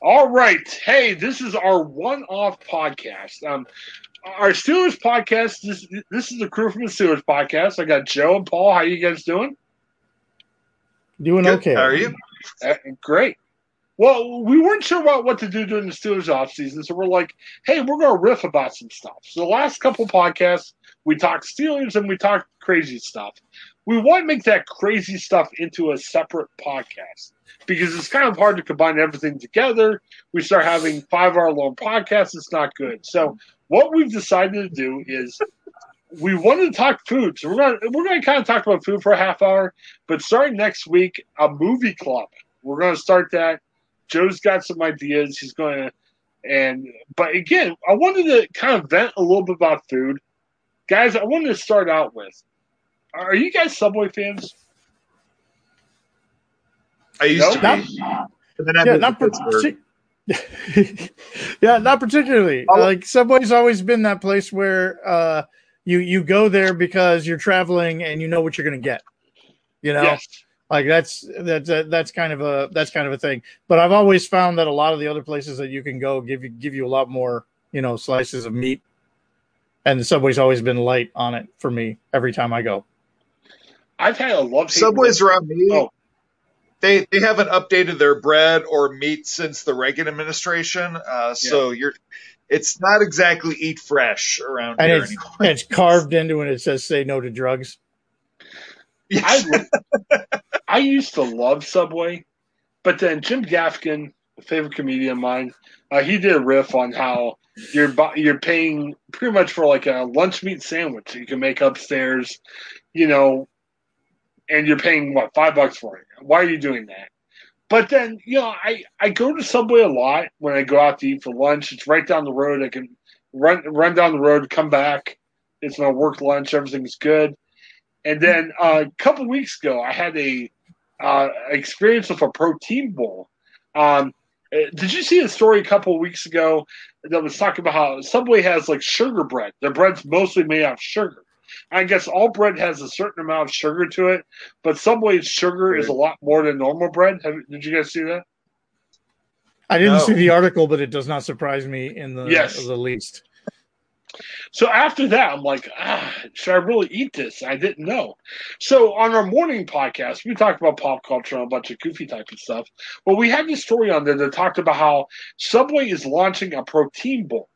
All right. Hey, this is our one-off podcast. Our Steelers podcast, this is the crew from the Steelers podcast. I got Joe and Paul. How are you guys doing? Doing good. Okay. How are you? Great. Well, we weren't sure about what to do during the Steelers offseason, so we're like, hey, we're going to riff about some stuff. So the last couple podcasts, we talked Steelers and we talked crazy stuff. We want to make that crazy stuff into a separate podcast, because it's kind of hard to combine everything together. We start having 5-hour-long podcasts. It's not good. So what we've decided to do is we wanted to talk food. So we're going to kind of talk about food for a half hour. But starting next week, a movie club. We're going to start that. Joe's got some ideas. He's going to – but, again, I wanted to kind of vent a little bit about food. Guys, I wanted to start out with, are you guys Subway fans? I used to be. Not particularly. Oh. Like Subway's always been that place where you go there because you're traveling and you know what you're going to get. You know, yes. Like that's kind of a thing. But I've always found that a lot of the other places that you can go give you a lot more, you know, slices of meat, and the Subway's always been light on it for me every time I go. I've had a love Subway's around me. Oh. They haven't updated their bread or meat since the Reagan administration, so it's not exactly eat fresh around here anymore. And it's carved into it. It says "Say no to drugs." Yes. I used to love Subway, but then Jim Gaffigan, a favorite comedian of mine, he did a riff on how you're paying pretty much for like a lunch meat sandwich that you can make upstairs, you know. And you're paying, what, $5 for it? Why are you doing that? But then, you know, I go to Subway a lot when I go out to eat for lunch. It's right down the road. I can run down the road, come back. It's my work lunch. Everything's good. And then a couple of weeks ago, I had a experience with a protein bowl. Did you see a story a couple of weeks ago that was talking about how Subway has, like, sugar bread? Their bread's mostly made out of sugar. I guess all bread has a certain amount of sugar to it, but Subway's sugar is a lot more than normal bread. Did you guys see that? I didn't see the article, but it does not surprise me in the least. So after that, I'm like, should I really eat this? I didn't know. So on our morning podcast, we talked about pop culture and a bunch of goofy type of stuff. Well, we had this story on there that talked about how Subway is launching a protein bowl.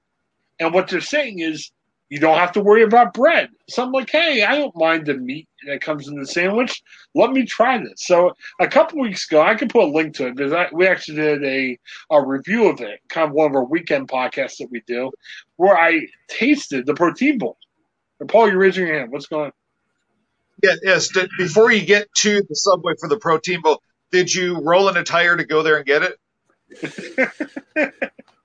And what they're saying is, you don't have to worry about bread. So I'm like, hey, I don't mind the meat that comes in the sandwich. Let me try this. So a couple weeks ago, I can put a link to it because we actually did a review of it, kind of one of our weekend podcasts that we do, where I tasted the protein bowl. And Paul, you're raising your hand. What's going on? Yeah, yes. Before you get to the Subway for the protein bowl, did you roll an attire to go there and get it?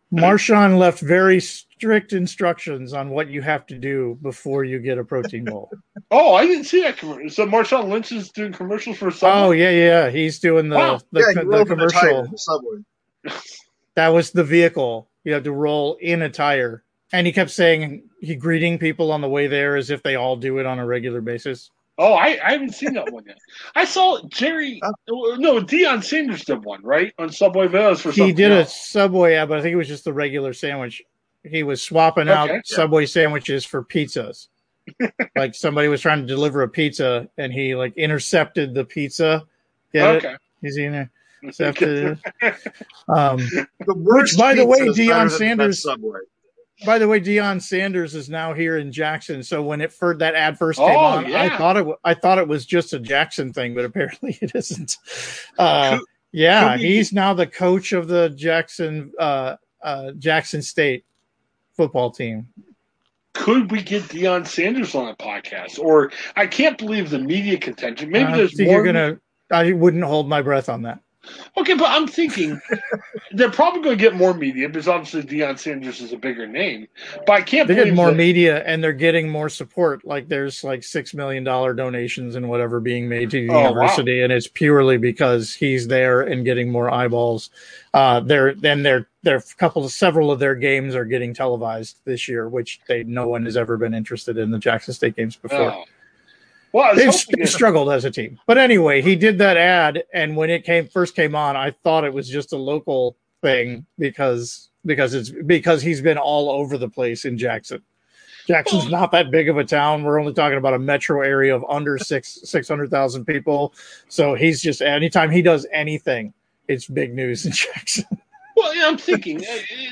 Marshawn left very strict instructions on what you have to do before you get a protein bowl. Oh, I didn't see that commercial. So Marshawn Lynch is doing commercials for Subway. Oh, yeah. He's doing the commercial. The Subway. That was the vehicle. You have to roll in a tire. And he kept saying he's greeting people on the way there as if they all do it on a regular basis. Oh, I haven't seen that one yet. I saw Deion Sanders did one, right? On Subway Villas for something. He did a Subway, but I think it was just the regular sandwich. He was swapping out Subway sandwiches for pizzas. Like somebody was trying to deliver a pizza, and he like intercepted the pizza. He's in there. Intercepted. Which, by the way, Deion Sanders. By the way, Deion Sanders is now here in Jackson. So when it that ad first came on, yeah. I thought it was just a Jackson thing, but apparently it isn't. He's now the coach of the Jackson State football team. Could we get Deion Sanders on a podcast? Or I can't believe the media contention. Maybe there's more. I wouldn't hold my breath on that. Okay, but I'm thinking they're probably going to get more media because obviously Deion Sanders is a bigger name. But I can't believe they're getting more media and they're getting more support. Like there's like $6 million donations and whatever being made to the university, and it's purely because he's there and getting more eyeballs. Several of their games are getting televised this year, which no one has ever been interested in the Jackson State games before. Oh. Well, they've struggled as a team. But anyway, he did that ad, and when it first came on, I thought it was just a local thing because he's been all over the place in Jackson. Jackson's not that big of a town. We're only talking about a metro area of under 600,000 people. So he's just, anytime he does anything, it's big news in Jackson. Well, yeah, I'm thinking,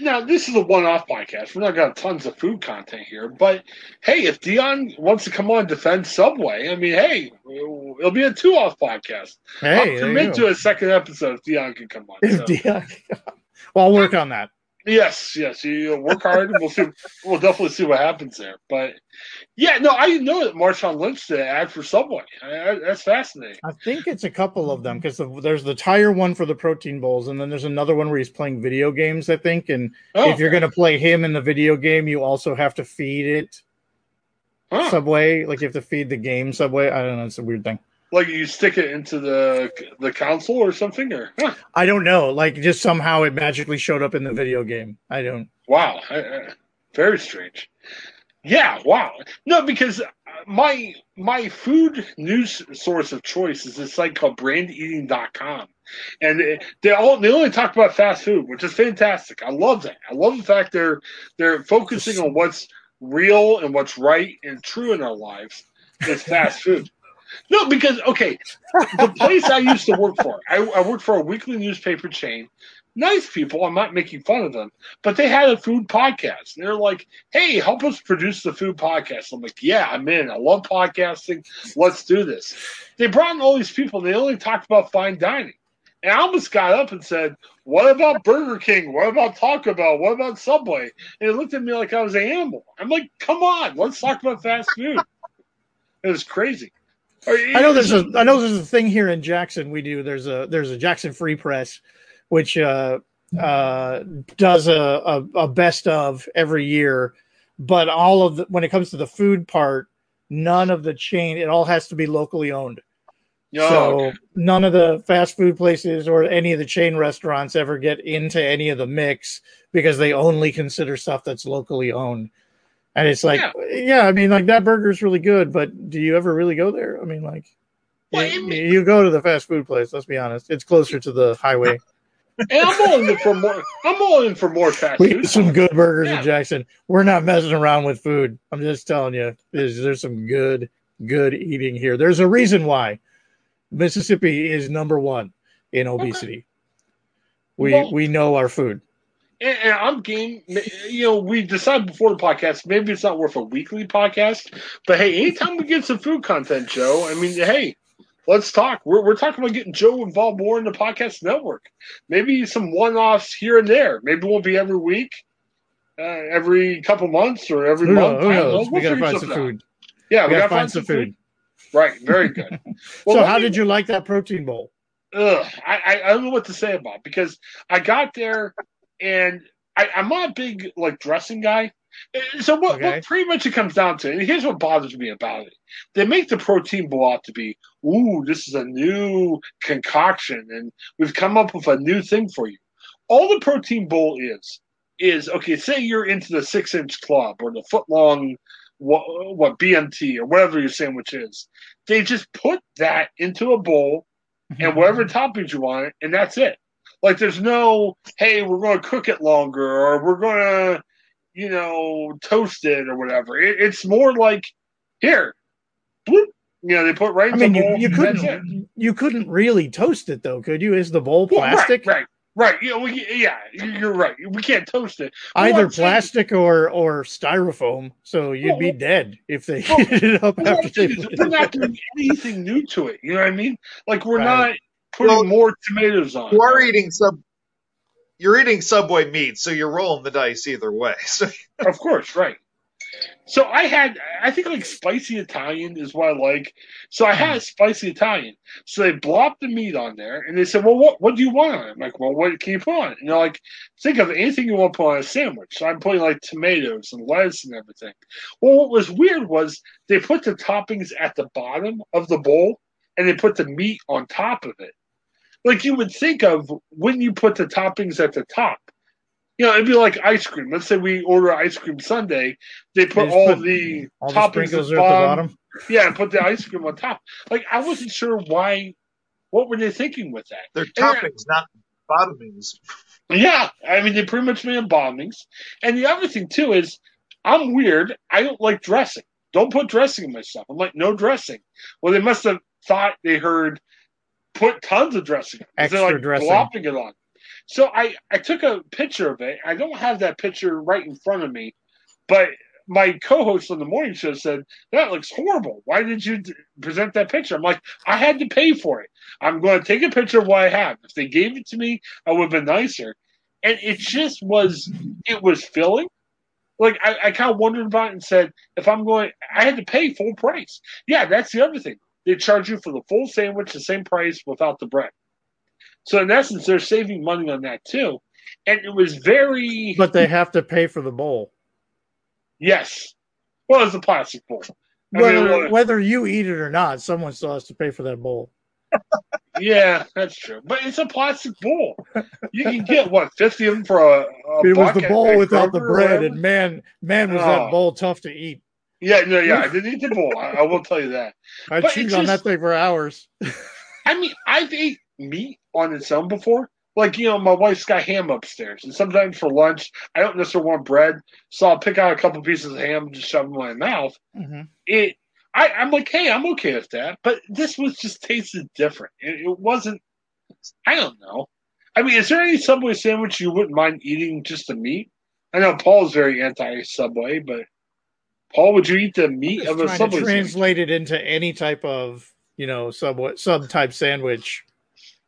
now this is a one-off podcast. We're not got tons of food content here, but hey, if Deion wants to come on and defend Subway, I mean, hey, it'll be a two-off podcast. Hey, I'll commit to a second episode if Deion can come on. Well, I'll work on that. Yes. You work hard. We'll see. We'll definitely see what happens there. But yeah, no, I know that Marshawn Lynch did an ad for Subway. That's fascinating. I think it's a couple of them because there's the tire one for the protein bowls, and then there's another one where he's playing video games, I think. And if you're going to play him in the video game, you also have to feed it Subway. Like you have to feed the game Subway. I don't know. It's a weird thing. Like you stick it into the console or something, or I don't know. Like just somehow it magically showed up in the video game. I don't. Wow, very strange. Yeah, wow. No, because my food news source of choice is this site called brandeating.com, and they only talk about fast food, which is fantastic. I love that. I love the fact they're focusing on what's real and what's right and true in our lives is fast food. No, because, okay, the place I used to work for, I worked for a weekly newspaper chain. Nice people. I'm not making fun of them. But they had a food podcast. They're like, hey, help us produce the food podcast. I'm like, yeah, I'm in. I love podcasting. Let's do this. They brought in all these people. They only talked about fine dining. And I almost got up and said, what about Burger King? What about Taco Bell? What about Subway? And it looked at me like I was an animal. I'm like, come on. Let's talk about fast food. It was crazy. I know there's a thing here in Jackson we do. There's a Jackson Free Press, which does a best of every year, but when it comes to the food part, none of the chain. It all has to be locally owned. None of the fast food places or any of the chain restaurants ever get into any of the mix because they only consider stuff that's locally owned. And it's like, I mean, like that burger is really good, but do you ever really go there? I mean, like, you go to the fast food place. Let's be honest; it's closer to the highway. And I'm all in for more fast food. We have some good burgers in Jackson. We're not messing around with food. I'm just telling you, there's some good eating here. There's a reason why Mississippi is number one in obesity. Okay. We know our food. And I'm game. You know, we decided before the podcast, maybe it's not worth a weekly podcast. But, hey, anytime we get some food content, Joe, I mean, hey, let's talk. We're talking about getting Joe involved more in the podcast network. Maybe some one-offs here and there. Maybe it won't be every week, every couple months, or every month. Who knows? We got to find some food. Yeah, we got to find some food. Right, very good. Well, so how did you like that protein bowl? I don't know what to say about it because I got there – and I'm not a big like dressing guy. So what pretty much it comes down to, and here's what bothers me about it. They make the protein bowl out to be, ooh, this is a new concoction, and we've come up with a new thing for you. All the protein bowl is okay, say you're into the 6-inch club or the foot-long BMT or whatever your sandwich is. They just put that into a bowl and whatever toppings you want, and that's it. Like, there's no, hey, we're going to cook it longer or we're going to, you know, toast it or whatever. It's more like, here, bloop. You know, they put right in the bowl. You couldn't really toast it, though, could you? Is the bowl plastic? Right. Right. Yeah, you're right. We can't toast it. Either plastic or styrofoam. So you'd be dead if they heated it up after we're not doing anything new to it. You know what I mean? Like we're not putting more tomatoes on. We're eating You're eating Subway meat, so you're rolling the dice either way. So. Of course, right. So I think like spicy Italian is what I like. So I had spicy Italian. So they blopped the meat on there, and they said, well, what do you want on it? I'm like, well, what can you put on it? And they're like, think of anything you want to put on a sandwich. So I'm putting like tomatoes and lettuce and everything. Well, what was weird was they put the toppings at the bottom of the bowl, and they put the meat on top of it. Like you would think of when you put the toppings at the top. You know, it'd be like ice cream. Let's say we order ice cream sundae. They put all the toppings at the bottom. Yeah, and put the ice cream on top. Like, I wasn't sure why. What were they thinking with that? They're toppings, not bottomings. Yeah. I mean, they pretty much made them bottomings. And the other thing, too, is I'm weird. I don't like dressing. Don't put dressing in my stuff. I'm like, no dressing. Well, they must have thought they heard put tons of dressing on. Extra they're like dressing. Blopping it on. So I took a picture of it. I don't have that picture right in front of me, but my co-host on the morning show said, that looks horrible. Why did you present that picture? I'm like, I had to pay for it. I'm going to take a picture of what I have. If they gave it to me, I would have been nicer. And it just was, it was filling. Like, I kind of wondered about it and said, I had to pay full price. Yeah, that's the other thing. They charge you for the full sandwich the same price without the bread. So, in essence, they're saving money on that, too. And it was very... But they have to pay for the bowl. Yes. Well, it's a plastic bowl. Whether you eat it or not, someone still has to pay for that bowl. Yeah, that's true. But it's a plastic bowl. You can get, 50 of them for a It was the bowl without the bread, and man, was that bowl tough to eat. Yeah, I didn't eat the bowl. I will tell you that. I chewed on that thing for hours. I mean, I've ate meat on its own before. Like, you know, my wife's got ham upstairs, and sometimes for lunch, I don't necessarily want bread, so I'll pick out a couple pieces of ham and just shove them in my mouth. Mm-hmm. I'm like, hey, I'm okay with that, but this was just tasted different. It wasn't, I don't know. I mean, is there any Subway sandwich you wouldn't mind eating just the meat? I know Paul's very anti-Subway, but Paul, would you eat the meat of a Subway sandwich? Translate it into any type of, you know, sub-type sandwich.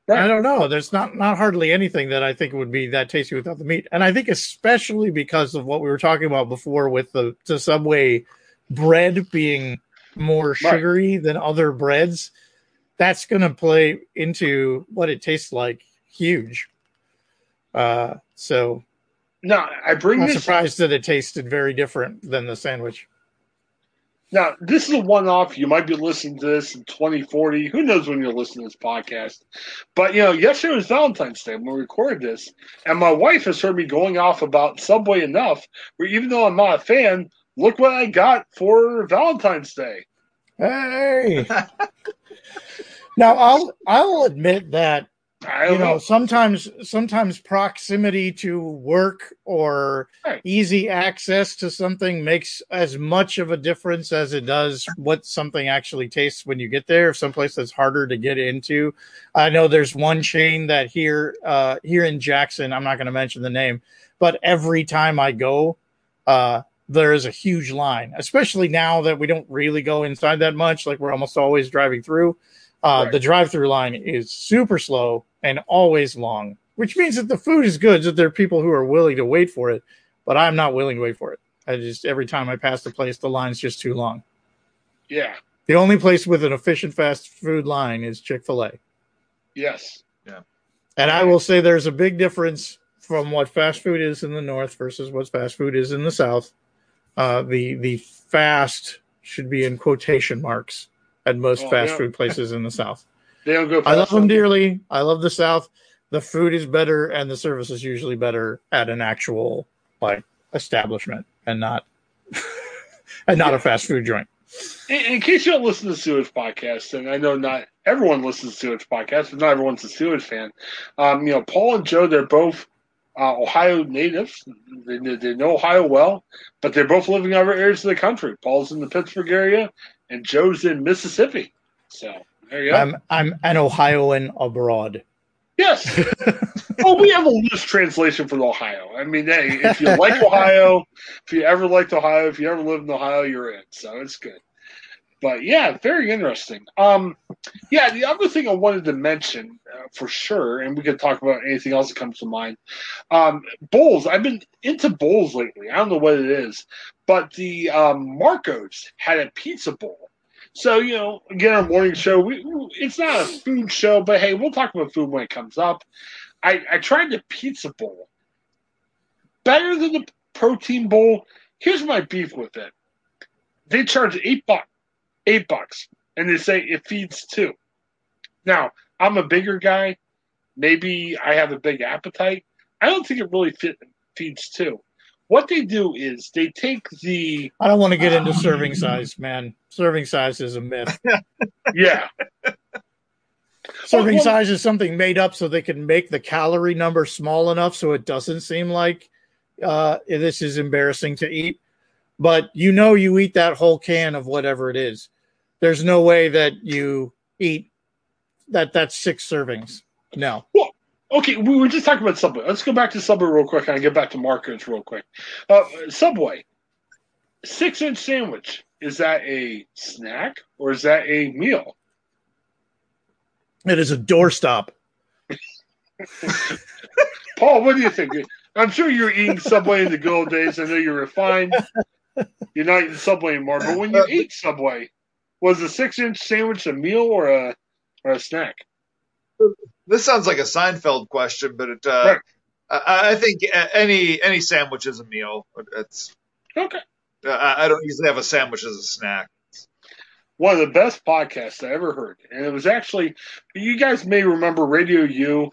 Right. I don't know. There's not hardly anything that I think would be that tasty without the meat. And I think especially because of what we were talking about before with the Subway bread being more sugary than other breads, that's going to play into what it tastes like huge. I'm surprised that it tasted very different than the sandwich. Now, this is a one-off. You might be listening to this in 2040. Who knows when you're listening to this podcast? But, you know, yesterday was Valentine's Day when we recorded this, and my wife has heard me going off about Subway enough where even though I'm not a fan, look what I got for Valentine's Day. Hey! Now, I'll admit that, sometimes proximity to work or easy access to something makes as much of a difference as it does what something actually tastes when you get there. Someplace that's harder to get into. I know there's one chain that here in Jackson, I'm not going to mention the name, but every time I go, there is a huge line, especially now that we don't really go inside that much. Like we're almost always driving through. The drive-through line is super slow and always long, which means that the food is good, that there are people who are willing to wait for it, but I'm not willing to wait for it. I just, every time I pass the place, the line's just too long. Yeah. The only place with an efficient fast food line is Chick-fil-A. Yes. Yeah. And I will say there's a big difference from what fast food is in the North versus what fast food is in the South. The fast should be in quotation marks. At most fast food places in the South. They don't go fast. I love them dearly. I love the South. The food is better and the service is usually better at an actual establishment and not a fast food joint. In case you don't listen to the Sewage Podcast, and I know not everyone listens to Sewage Podcast, but not everyone's a Sewage fan. You know, Paul and Joe, they're both Ohio natives. They know Ohio well, but they're both living in other areas of the country. Paul's in the Pittsburgh area. And Joe's in Mississippi. So there you go. I'm an Ohioan abroad. Yes. Well, we have a loose translation from Ohio. I mean, hey, if you like Ohio, if you ever liked Ohio, if you ever lived in Ohio, you're in. So it's good. But, yeah, very interesting. Yeah, the other thing I wanted to mention for sure, and we could talk about anything else that comes to mind, bowls. I've been into bowls lately. I don't know what it is. But the Marco's had a pizza bowl. So, you know, again, our morning show, it's not a food show, but, hey, we'll talk about food when it comes up. I tried the pizza bowl. Better than the protein bowl. Here's my beef with it. They charge $8. $8, and they say it feeds two. Now, I'm a bigger guy. Maybe I have a big appetite. I don't think it really feeds two. What they do is they take the... I don't want to get into serving size, man. Serving size is a myth. Yeah. Serving size is something made up so they can make the calorie number small enough so it doesn't seem like this is embarrassing to eat. But you know you eat that whole can of whatever it is. There's no way that you eat that's six servings. No. Well, okay, we were just talking about Subway. Let's go back to Subway real quick, and I'll get back to Marco's real quick. Subway, 6-inch sandwich. Is that a snack or is that a meal? It is a doorstop. Paul, what do you think? I'm sure you were eating Subway in the good old days. I know you're refined. You're not eating Subway anymore. But when you eat Subway, was a 6-inch sandwich a meal or a snack? This sounds like a Seinfeld question, but it, right. I think any sandwich is a meal. It's, okay. I don't usually have a sandwich as a snack. One of the best podcasts I ever heard. And it was actually, you guys may remember Radio U,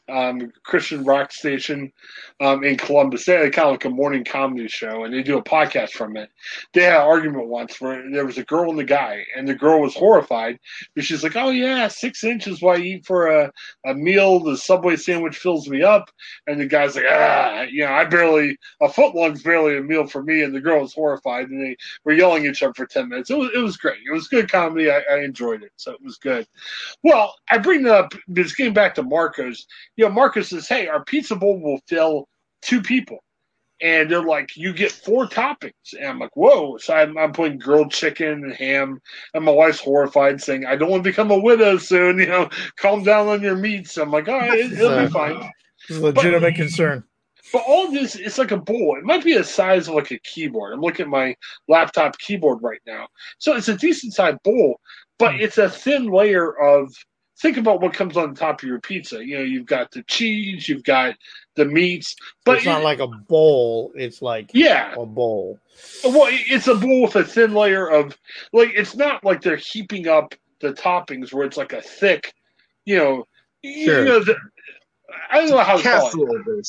Christian rock station in Columbus. They had kind of like a morning comedy show, and they do a podcast from it. They had an argument once where there was a girl and a guy, and the girl was horrified. But she's like, oh, yeah, 6 inches is what I eat for a meal. The Subway sandwich fills me up. And the guy's like, a foot long's barely a meal for me. And the girl was horrified, and they were yelling at each other for 10 minutes. It was great. It was good comedy. I enjoyed it, so it was good. Well, I bring that up because getting back to Marco's, you know, Marco's says, hey, our pizza bowl will fill two people. And they're like, you get four toppings. And I'm like, whoa. So I'm putting grilled chicken and ham. And my wife's horrified saying, I don't want to become a widow soon. You know, calm down on your meats. I'm like, all right, it'll be fine. It's a legitimate concern. But all this, it's like a bowl. It might be the size of like a keyboard. I'm looking at my laptop keyboard right now. So it's a decent-sized bowl, but it's a thin layer of – think about what comes on top of your pizza. You know, you've got the cheese. You've got the meats. But it's not like a bowl. It's like a bowl. Well, it's a bowl with a thin layer of – like it's not like they're heaping up the toppings where it's like a thick, you know. Sure. You know, I don't know how to call it.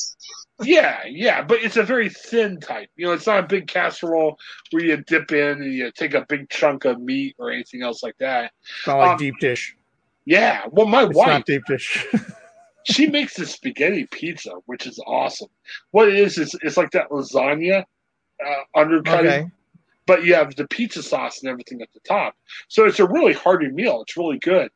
Yeah, but it's a very thin type. You know, it's not a big casserole where you dip in and you take a big chunk of meat or anything else like that. It's not like deep dish. Yeah, well, my wife. Not deep dish. She makes this spaghetti pizza, which is awesome. What it is it's like that lasagna undercutting. Okay. But you have the pizza sauce and everything at the top. So it's a really hearty meal. It's really good.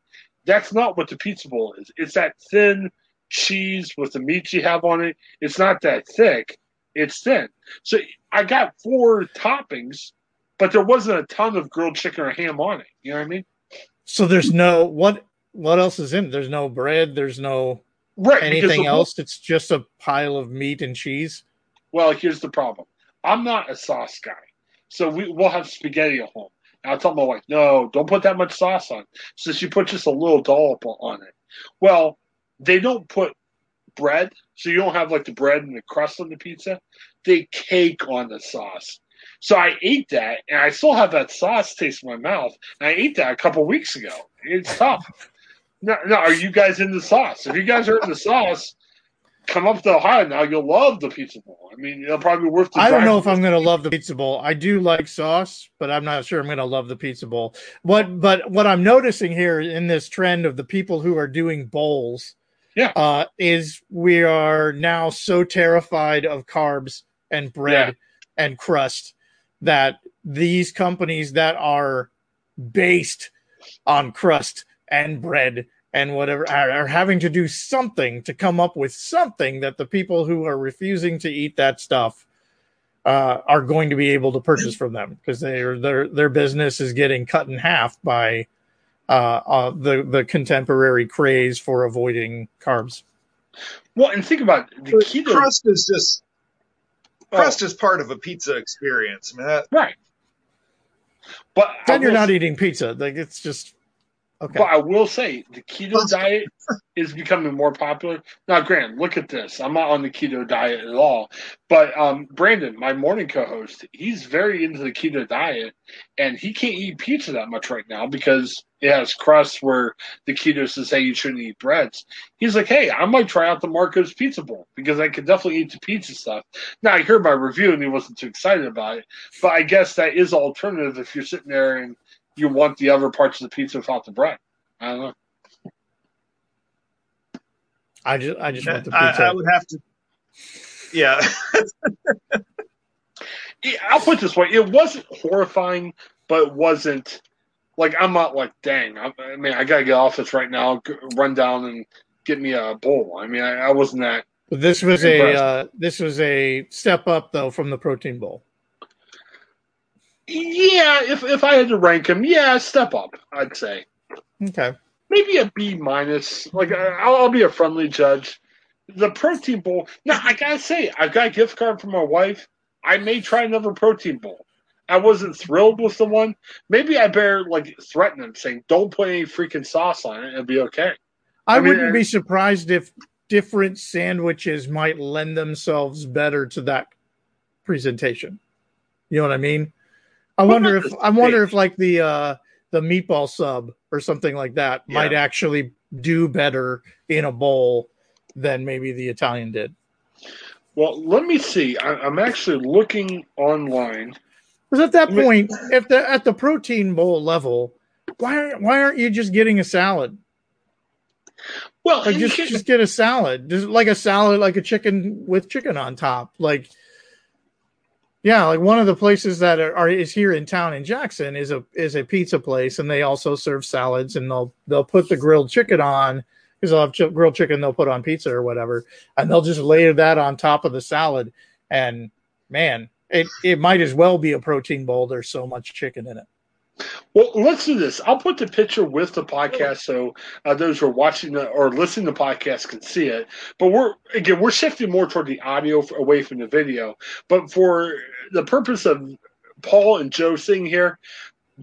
That's not what the pizza bowl is. It's that thin cheese with the meat you have on it. It's not that thick. It's thin. So I got four toppings, but there wasn't a ton of grilled chicken or ham on it. You know what I mean? So there's no what else is in it? There's no bread. There's no anything else. It's just a pile of meat and cheese. Well, here's the problem. I'm not a sauce guy. So we'll have spaghetti at home. And I'll tell my wife, no, don't put that much sauce on. So she put just a little dollop on it. Well, they don't put bread, so you don't have like the bread and the crust on the pizza. They cake on the sauce. So I ate that, and I still have that sauce taste in my mouth. And I ate that a couple weeks ago. It's tough. No, are you guys into sauce? If you guys are into sauce, come up to Ohio now. You'll love the pizza bowl. I mean, it'll probably be worth the I don't know if I'm going to love the pizza bowl. I do like sauce, but I'm not sure I'm going to love the pizza bowl. But what I'm noticing here in this trend of the people who are doing bowls, is we are now so terrified of carbs and bread and crust that these companies that are based on crust and bread and whatever are having to do something to come up with something that the people who are refusing to eat that stuff are going to be able to purchase from them, because their business is getting cut in half by the contemporary craze for avoiding carbs. Well, and think about the keto crust is just crust is part of a pizza experience. I mean, right. But then you're not eating pizza. Like, it's just okay. But I will say the keto diet is becoming more popular. Now, Grant, look at this. I'm not on the keto diet at all. But Brandon, my morning co-host, he's very into the keto diet, and he can't eat pizza that much right now because it has crust where the ketos say you shouldn't eat breads. He's like, hey, I might try out the Marco's Pizza Bowl because I could definitely eat the pizza stuff. Now, I heard my review, and he wasn't too excited about it. But I guess that is an alternative if you're sitting there and you want the other parts of the pizza without the bread. I don't know. I just want the pizza. I would have to. Yeah. I'll put it this way. It wasn't horrifying, but it wasn't like, I'm not like, dang, I mean, I got to get off this right now, run down and get me a bowl. I mean, I wasn't that. But this was impressed. This was a step up, though, from the protein bowl. Yeah, if I had to rank him, step up, I'd say. Okay. Maybe a B minus. Like, I'll be a friendly judge. The protein bowl. Now, I gotta say, I got a gift card from my wife. I may try another protein bowl. I wasn't thrilled with the one. Maybe I better threaten him, saying, "Don't put any freaking sauce on it. It'll be okay." I wouldn't be surprised if different sandwiches might lend themselves better to that presentation. You know what I mean? I wonder if like the meatball sub or something like that might actually do better in a bowl than maybe the Italian did. Well, let me see. I'm actually looking online. Because at that point, if at the protein bowl level, why aren't you just getting a salad? Well, like just get a salad, just like a salad, like a chicken with chicken on top, like. Yeah, like one of the places that is here in town in Jackson is a pizza place, and they also serve salads, and they'll put the grilled chicken on, because they'll have grilled chicken they'll put on pizza or whatever, and they'll just layer that on top of the salad, and man, it might as well be a protein bowl. There's so much chicken in it. Well, let's do this. I'll put the picture with the podcast so those who are watching or listening to the podcast can see it. But we're shifting more toward the audio away from the video. But for the purpose of Paul and Joe sitting here,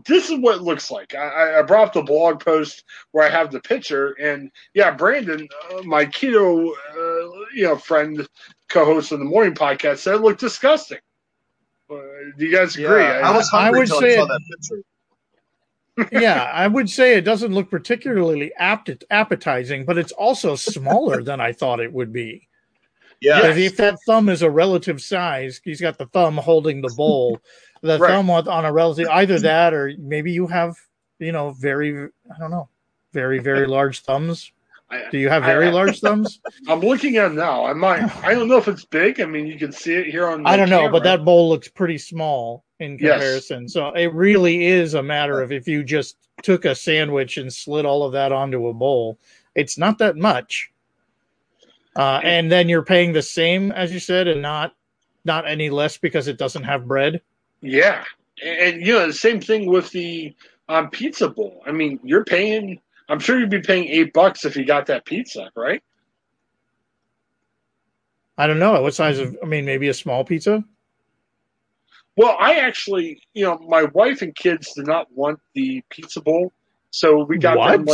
this is what it looks like. I brought up the blog post where I have the picture. And, Brandon, my keto friend, co-host of the morning podcast, said it looked disgusting. Do you guys agree? Yeah, I was hungry until I saw that picture. Yeah, I would say it doesn't look particularly appetizing, but it's also smaller than I thought it would be. Yeah, if that thumb is a relative size, he's got the thumb holding the bowl. The thumb on a relative, either that or maybe you have, very, very large thumbs. Do you have very large thumbs? I'm looking at it now. I don't know if it's big. I mean, you can see it here on the camera. But that bowl looks pretty small in comparison. Yes. So it really is a matter of if you just took a sandwich and slid all of that onto a bowl, it's not that much. And then you're paying the same, as you said, and not any less because it doesn't have bread. Yeah. And, the same thing with the pizza bowl. I mean, you're paying... I'm sure you'd be paying $8 if you got that pizza, right? I don't know. What size maybe a small pizza? Well, I actually, my wife and kids did not want the pizza bowl. So we got them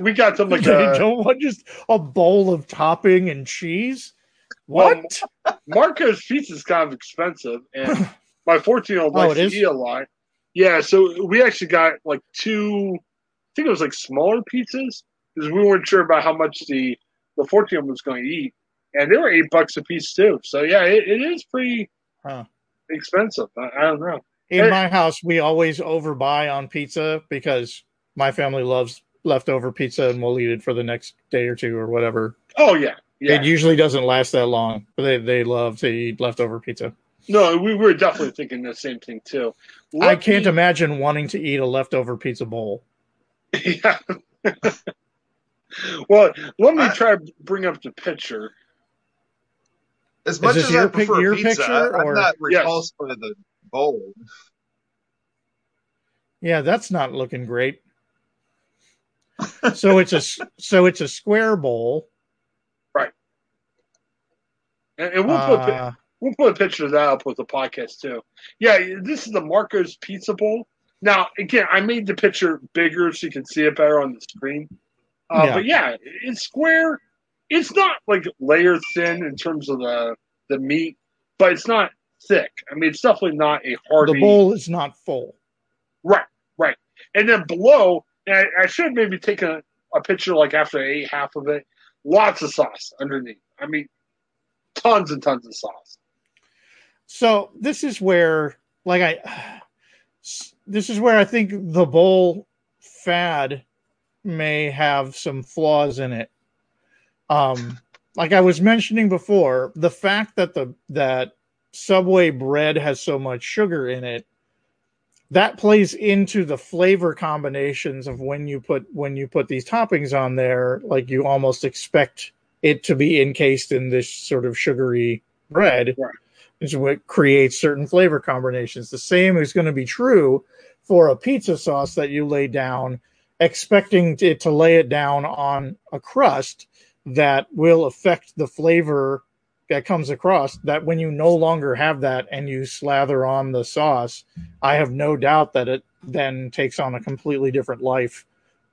we got them they don't want just a bowl of topping and cheese? What? Well, Marco's pizza is kind of expensive, and my 14-year-old likes to eat a lot. Yeah, so we actually got two... I think it was smaller pizzas because we weren't sure about how much the 14 was going to eat, and they were $8 a piece too. So it is pretty expensive. I don't know. In my house, we always overbuy on pizza because my family loves leftover pizza, and we'll eat it for the next day or two or whatever. Oh yeah. It usually doesn't last that long, but they love to eat leftover pizza. No, we were definitely thinking the same thing too. I can't imagine wanting to eat a leftover pizza bowl. Yeah. Well, let me try to bring up the picture. As much as I prefer pizza, picture, I'm not repulsed by the bowl. Yeah, that's not looking great. So it's a square bowl, right? And we'll put a picture of that up with the podcast too. Yeah, this is the Marco's Pizza Bowl. Now, again, I made the picture bigger so you can see it better on the screen. But yeah, it's square. It's not like layer thin in terms of the meat, but it's not thick. I mean, it's definitely not a hearty. The bowl is not full. Right. And then below, I should have maybe taken a picture like after I ate half of it. Lots of sauce underneath. I mean, tons and tons of sauce. So this is where, I think the bowl fad may have some flaws in it. Like I was mentioning before, the fact that that Subway bread has so much sugar in it, that plays into the flavor combinations of when you put these toppings on there. Like you almost expect it to be encased in this sort of sugary bread, which is what creates certain flavor combinations. The same is going to be true for a pizza sauce that you lay down, expecting it to lay it down on a crust that will affect the flavor that comes across, that when you no longer have that and you slather on the sauce, I have no doubt that it then takes on a completely different life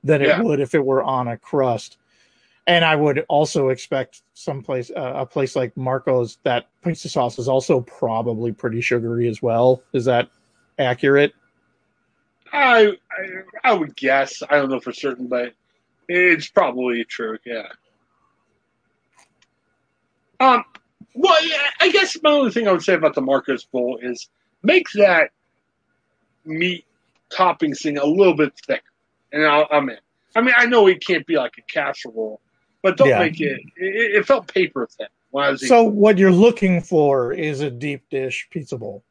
than it would if it were on a crust. And I would also expect a place like Marco's, that pizza sauce is also probably pretty sugary as well. Is that accurate? I would guess. I don't know for certain, but it's probably true, yeah. Well, yeah, I guess my only thing I would say about the Marco's Bowl is make that meat topping thing a little bit thicker, and I'm in. I mean, I know it can't be like a casserole, but don't make it. It felt paper thin when I was eating. What you're looking for is a deep dish pizza bowl.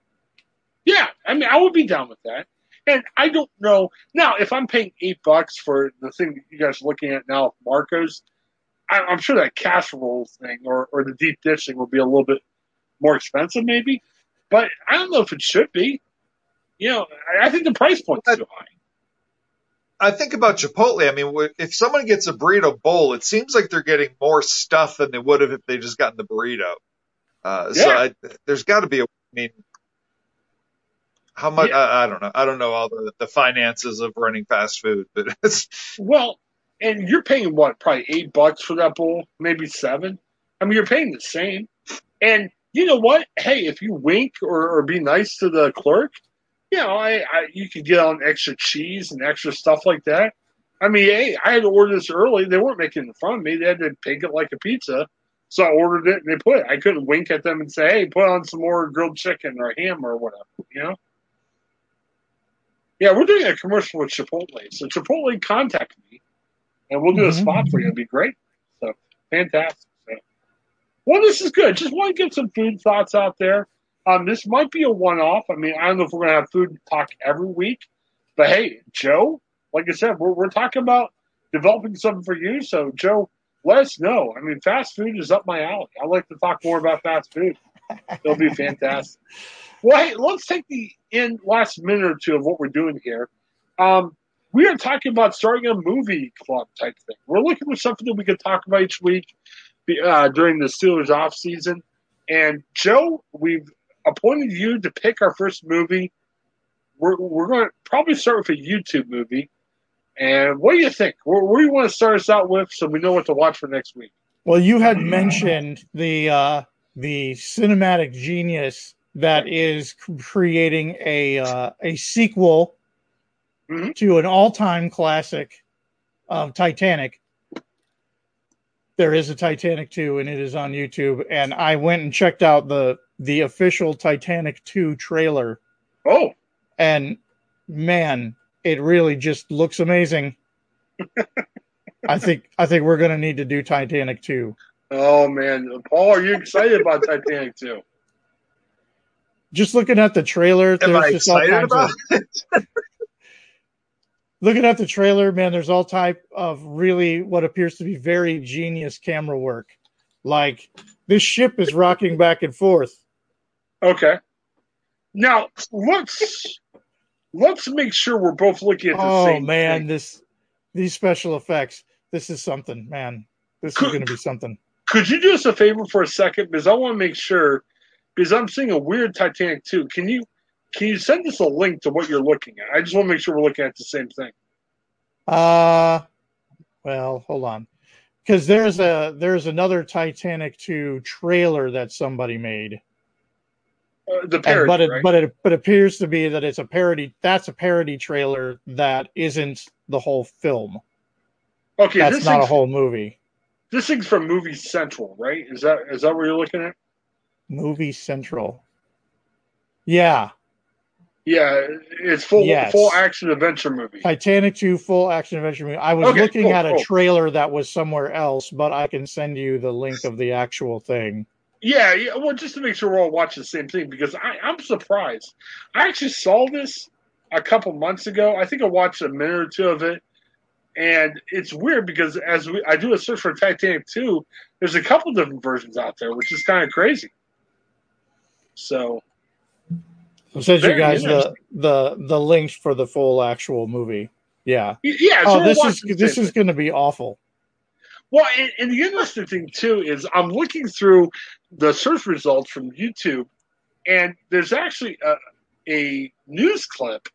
Yeah, I mean, I would be down with that. And I don't know now if I'm paying $8 for the thing that you guys are looking at now, Marco's. I'm sure that casserole thing or the deep dish thing will be a little bit more expensive maybe, but I don't know if it should be. You know, I think the price point's too high. I think about Chipotle. I mean, if someone gets a burrito bowl, it seems like they're getting more stuff than they would have if they just gotten the burrito. So there's got to be how much? Yeah. I don't know. I don't know all the finances of running fast food, but and you're paying, probably $8 for that bowl, maybe $7. I mean, you're paying the same. And you know what? Hey, if you wink or be nice to the clerk, you know, you could get on extra cheese and extra stuff like that. I mean, hey, I had to order this early. They weren't making it in front of me. They had to pick it like a pizza. So I ordered it, and they put it. I couldn't wink at them and say, hey, put on some more grilled chicken or ham or whatever, you know? Yeah, we're doing a commercial with Chipotle. So Chipotle, contact me. And we'll do a spot for you. It'd be great. So fantastic. So, well, this is good. Just want to get some food thoughts out there. This might be a one-off. I mean, I don't know if we're going to have food talk every week. But, hey, Joe, like I said, we're talking about developing something for you. So, Joe, let us know. I mean, fast food is up my alley. I'd like to talk more about fast food. It'll be fantastic. Well, hey, let's take the last minute or two of what we're doing here. We are talking about starting a movie club type thing. We're looking for something that we can talk about each week during the Steelers off season. And Joe, we've appointed you to pick our first movie. We're going to probably start with a YouTube movie. And what do you think? What do you want to start us out with so we know what to watch for next week? Well, you had mentioned the cinematic genius that is creating a sequel to an all-time classic of Titanic. There is a Titanic 2, and it is on YouTube. And I went and checked out the official Titanic 2 trailer. Oh. And, man, it really just looks amazing. I think we're going to need to do Titanic 2. Oh, man. Paul, are you excited about Titanic 2? Just looking at the trailer, there's just all kinds of... Looking at the trailer, man, there's all type of really what appears to be very genius camera work. Like, this ship is rocking back and forth. Okay. Now, let's make sure we're both looking at the same thing. Oh, man, these special effects. This is something, man. This is going to be something. Could you do us a favor for a second? Because I want to make sure, because I'm seeing a weird Titanic 2. Can you send us a link to what you're looking at? I just want to make sure we're looking at the same thing. Well, hold on. Because there's another Titanic 2 trailer that somebody made. The parody, right? But it appears to be that it's a parody. That's a parody trailer that isn't the whole film. Okay, that's not a whole movie. This thing's from Movie Central, right? Is that what you're looking at? Movie Central. Yeah. Yeah, it's full action adventure movie. Titanic 2 full action adventure movie. I was looking at a trailer that was somewhere else, but I can send you the link of the actual thing. Yeah, well, just to make sure we're all watching the same thing, because I'm surprised. I actually saw this a couple months ago. I think I watched a minute or two of it, and it's weird because I do a search for Titanic 2, there's a couple different versions out there, which is kind of crazy. So... I'll send you guys the links for the full actual movie. Yeah. Yeah. So this is going to be awful. Well, and the interesting thing, too, is I'm looking through the search results from YouTube, and there's actually a news clip.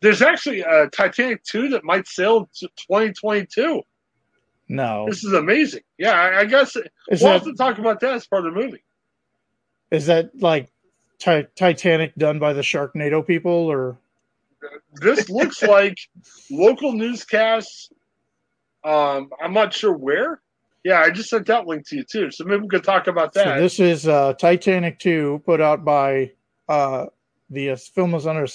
There's actually a Titanic 2 that might sail to 2022. No. This is amazing. Yeah, I guess we'll have to talk about that as part of the movie. Is that like Titanic done by the Sharknado people, or this looks like local newscasts. I'm not sure where. Yeah, I just sent that link to you too, so maybe we could talk about that. So this is Titanic 2, put out by the film was under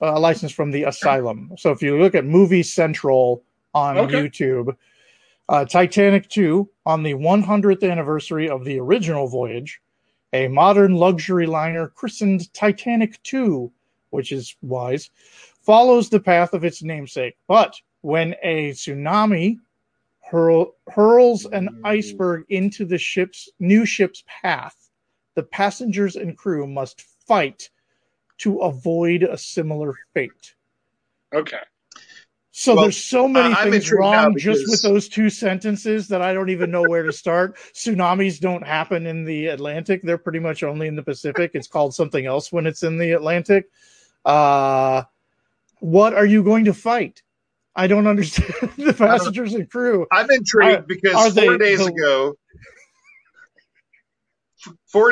a license from The Asylum. So if you look at Movie Central on YouTube, Titanic 2 on the 100th anniversary of the original voyage. A modern luxury liner christened Titanic 2, which is wise, follows the path of its namesake. But when a tsunami hurls an iceberg into the new ship's path, the passengers and crew must fight to avoid a similar fate. Okay. So there's so many things wrong just with those two sentences that I don't even know where to start. Tsunamis don't happen in the Atlantic. They're pretty much only in the Pacific. It's called something else when it's in the Atlantic. What are you going to fight? I don't understand the passengers and crew. I'm intrigued because 4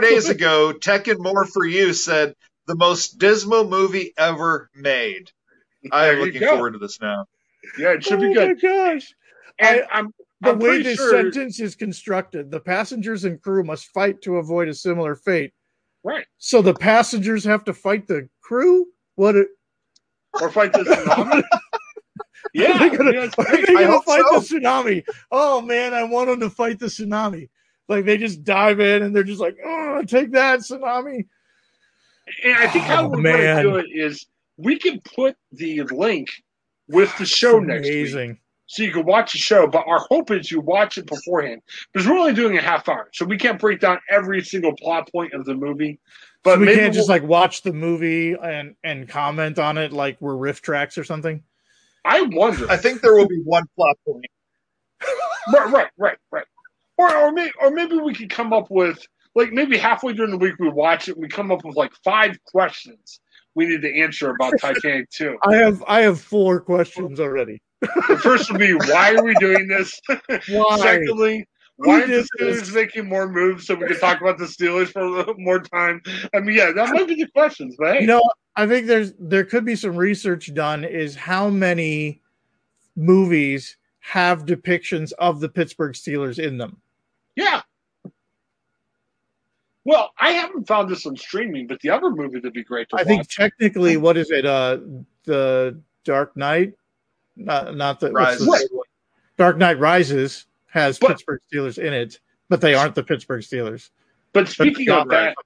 days ago, Tech and More for You said the most dismal movie ever made. I'm looking forward to this now. Yeah, it should be good. Oh my gosh. And the way this sentence is constructed, the passengers and crew must fight to avoid a similar fate. Right. So the passengers have to fight the crew? Or fight the tsunami? Yeah. Are they going to fight the tsunami? Oh, man, I want them to fight the tsunami. Like, they just dive in, and they're just like, oh, take that, tsunami. And I think how we're going to do it is we can put the link with the show next week, so you can watch the show. But our hope is you watch it beforehand, because we're only doing a half hour, so we can't break down every single plot point of the movie. But so we can't just like watch the movie and comment on it like we're riff tracks or something. I wonder. I think there will be one plot point. Right. Or maybe we could come up with like maybe halfway during the week we watch it and we come up with like 5 questions we need to answer about Titanic 2. I have 4 questions already. The first would be, why are we doing this? Why? Secondly, why are the Steelers making more moves so we can talk about the Steelers for a little more time? I mean, yeah, that might be the questions, but hey. You know, I think there could be some research done is how many movies have depictions of the Pittsburgh Steelers in them. Yeah. Well, I haven't found this on streaming, but the other movie that'd be great to watch. I think technically, what is it? The Dark Knight, Dark Knight Rises has Pittsburgh Steelers in it, but they aren't the Pittsburgh Steelers. But speaking of bad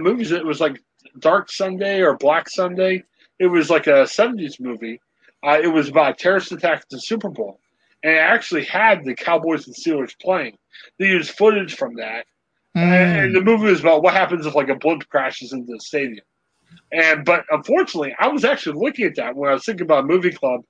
movies, it was like Dark Sunday or Black Sunday. It was like a 70s movie. It was about a terrorist attack at the Super Bowl. And it actually had the Cowboys and Steelers playing. They used footage from that. And the movie was about what happens if like a blimp crashes into the stadium. But unfortunately, I was actually looking at that when I was thinking about a movie club.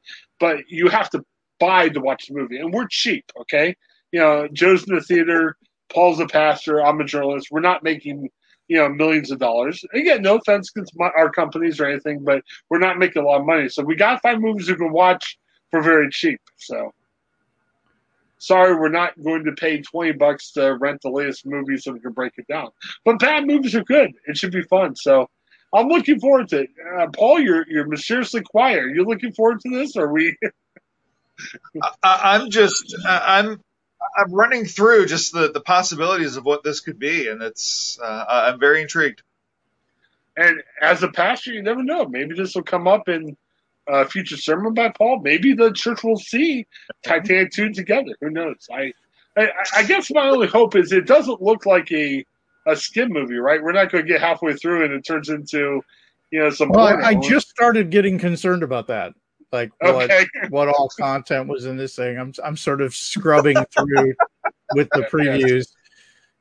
But you have to buy to watch the movie. And we're cheap, okay? You know, Joe's in the theater, Paul's a pastor, I'm a journalist. We're not making, you know, millions of dollars. Again, no offense against our companies or anything, but we're not making a lot of money. So we got to find movies you can watch for very cheap. So sorry, we're not going to pay $20 to rent the latest movie so we can break it down. But bad movies are good. It should be fun. So I'm looking forward to it. Paul, you're mysteriously quiet. Are you looking forward to this? Or are we? I'm running through just the possibilities of what this could be, and it's I'm very intrigued. And as a pastor, you never know. Maybe this will come up in a future sermon by Paul. Maybe the church will see Titanic 2 together. Who knows? I guess my only hope is it doesn't look like a skin movie, right? We're not going to get halfway through and it turns into, you know, some. Well, I just started getting concerned about that. Like what all content was in this thing. I'm sort of scrubbing through with the previews.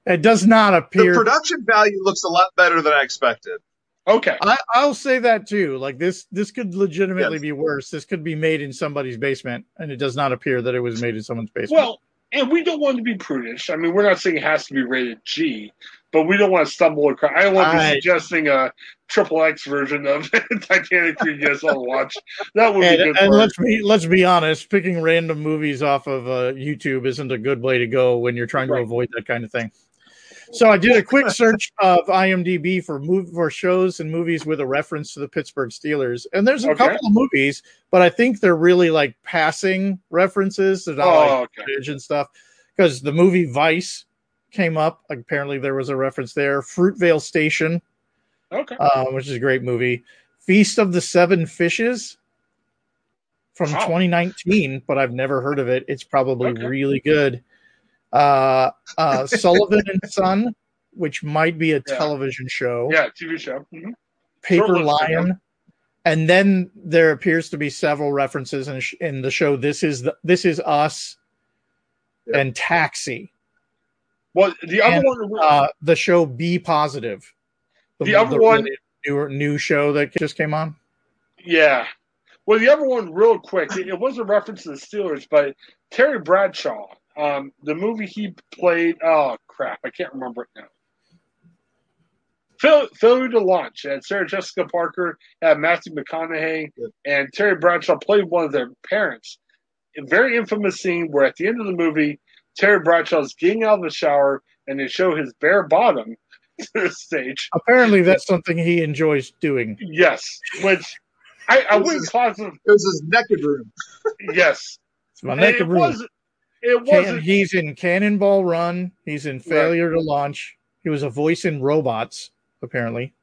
It does not appear. The production value looks a lot better than I expected. Okay. I'll say that too. Like this could legitimately be worse. This could be made in somebody's basement, and it does not appear that it was made in someone's basement. Well, and we don't want to be prudish. I mean, we're not saying it has to be rated G, but we don't want to stumble across. I don't want to be suggesting a XXX version of Titanic 3 yes I'll watch. That would be good. And let's be honest, picking random movies off of YouTube isn't a good way to go when you're trying to avoid that kind of thing. So I did a quick search of IMDb for shows and movies with a reference to the Pittsburgh Steelers. And there's a couple of movies, but I think they're really like passing references. They're not footage and stuff. Because the movie Vice came up. Apparently there was a reference there. Fruitvale Station, which is a great movie. Feast of the Seven Fishes from 2019, but I've never heard of it. It's probably really good. Sullivan and Son, which might be a television show. Yeah, TV show. Mm-hmm. Paper Lion. And then there appears to be several references in the show This Is Us and Taxi. Well, the other one... the show Be Positive. The other one... New show that just came on. Yeah. Well, the other one, real quick, it was a reference to the Steelers, but Terry Bradshaw... the movie he played, oh crap, I can't remember it now. Failure to Launch. And Sarah Jessica Parker, Matthew McConaughey, and Terry Bradshaw played one of their parents. A very infamous scene where at the end of the movie, Terry Bradshaw's getting out of the shower and they show his bare bottom to the stage. Apparently, that's something he enjoys doing. Yes, which I wouldn't classify. It was his naked room. Yes, it's my naked room. He's in Cannonball Run. He's in Failure to Launch. He was a voice in Robots, apparently.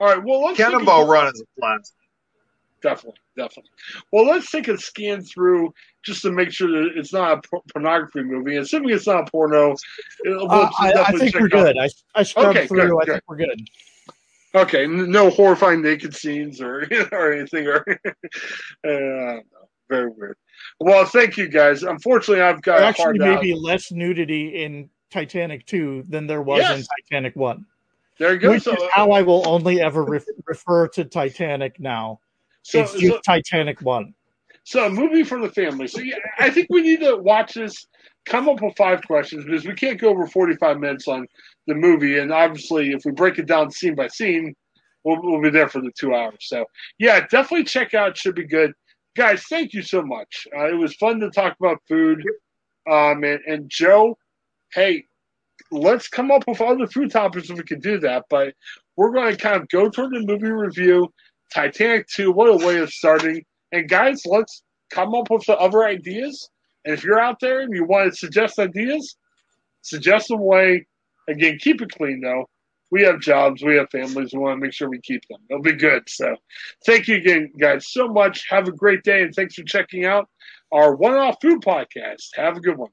All right. Well, Cannonball Run is a blast. Definitely. Well, let's take a scan through just to make sure that it's not a pornography movie. Assuming it's not a porno, I think we're good. I scrubbed through. I think we're good. Okay. No horrifying naked scenes or anything. Very weird. Well, thank you, guys. Unfortunately, I've got actually maybe less nudity in Titanic 2 than there was in Titanic 1. There you go. Which is how I will only ever refer to Titanic now. It's just Titanic 1. So a movie for the family. So yeah, I think we need to watch this, come up with 5 questions, because we can't go over 45 minutes on the movie. And obviously, if we break it down scene by scene, we'll be there for the 2 hours. So, yeah, definitely check out. It should be good. Guys, thank you so much. It was fun to talk about food. And Joe, hey, let's come up with other food topics if we can do that. But we're going to kind of go toward the movie review, Titanic 2, what a way of starting. And, guys, let's come up with the other ideas. And if you're out there and you want to suggest ideas, suggest them away. Again, keep it clean, though. We have jobs. We have families. We want to make sure we keep them. It'll be good. So thank you again, guys, so much. Have a great day, and thanks for checking out our one-off food podcast. Have a good one.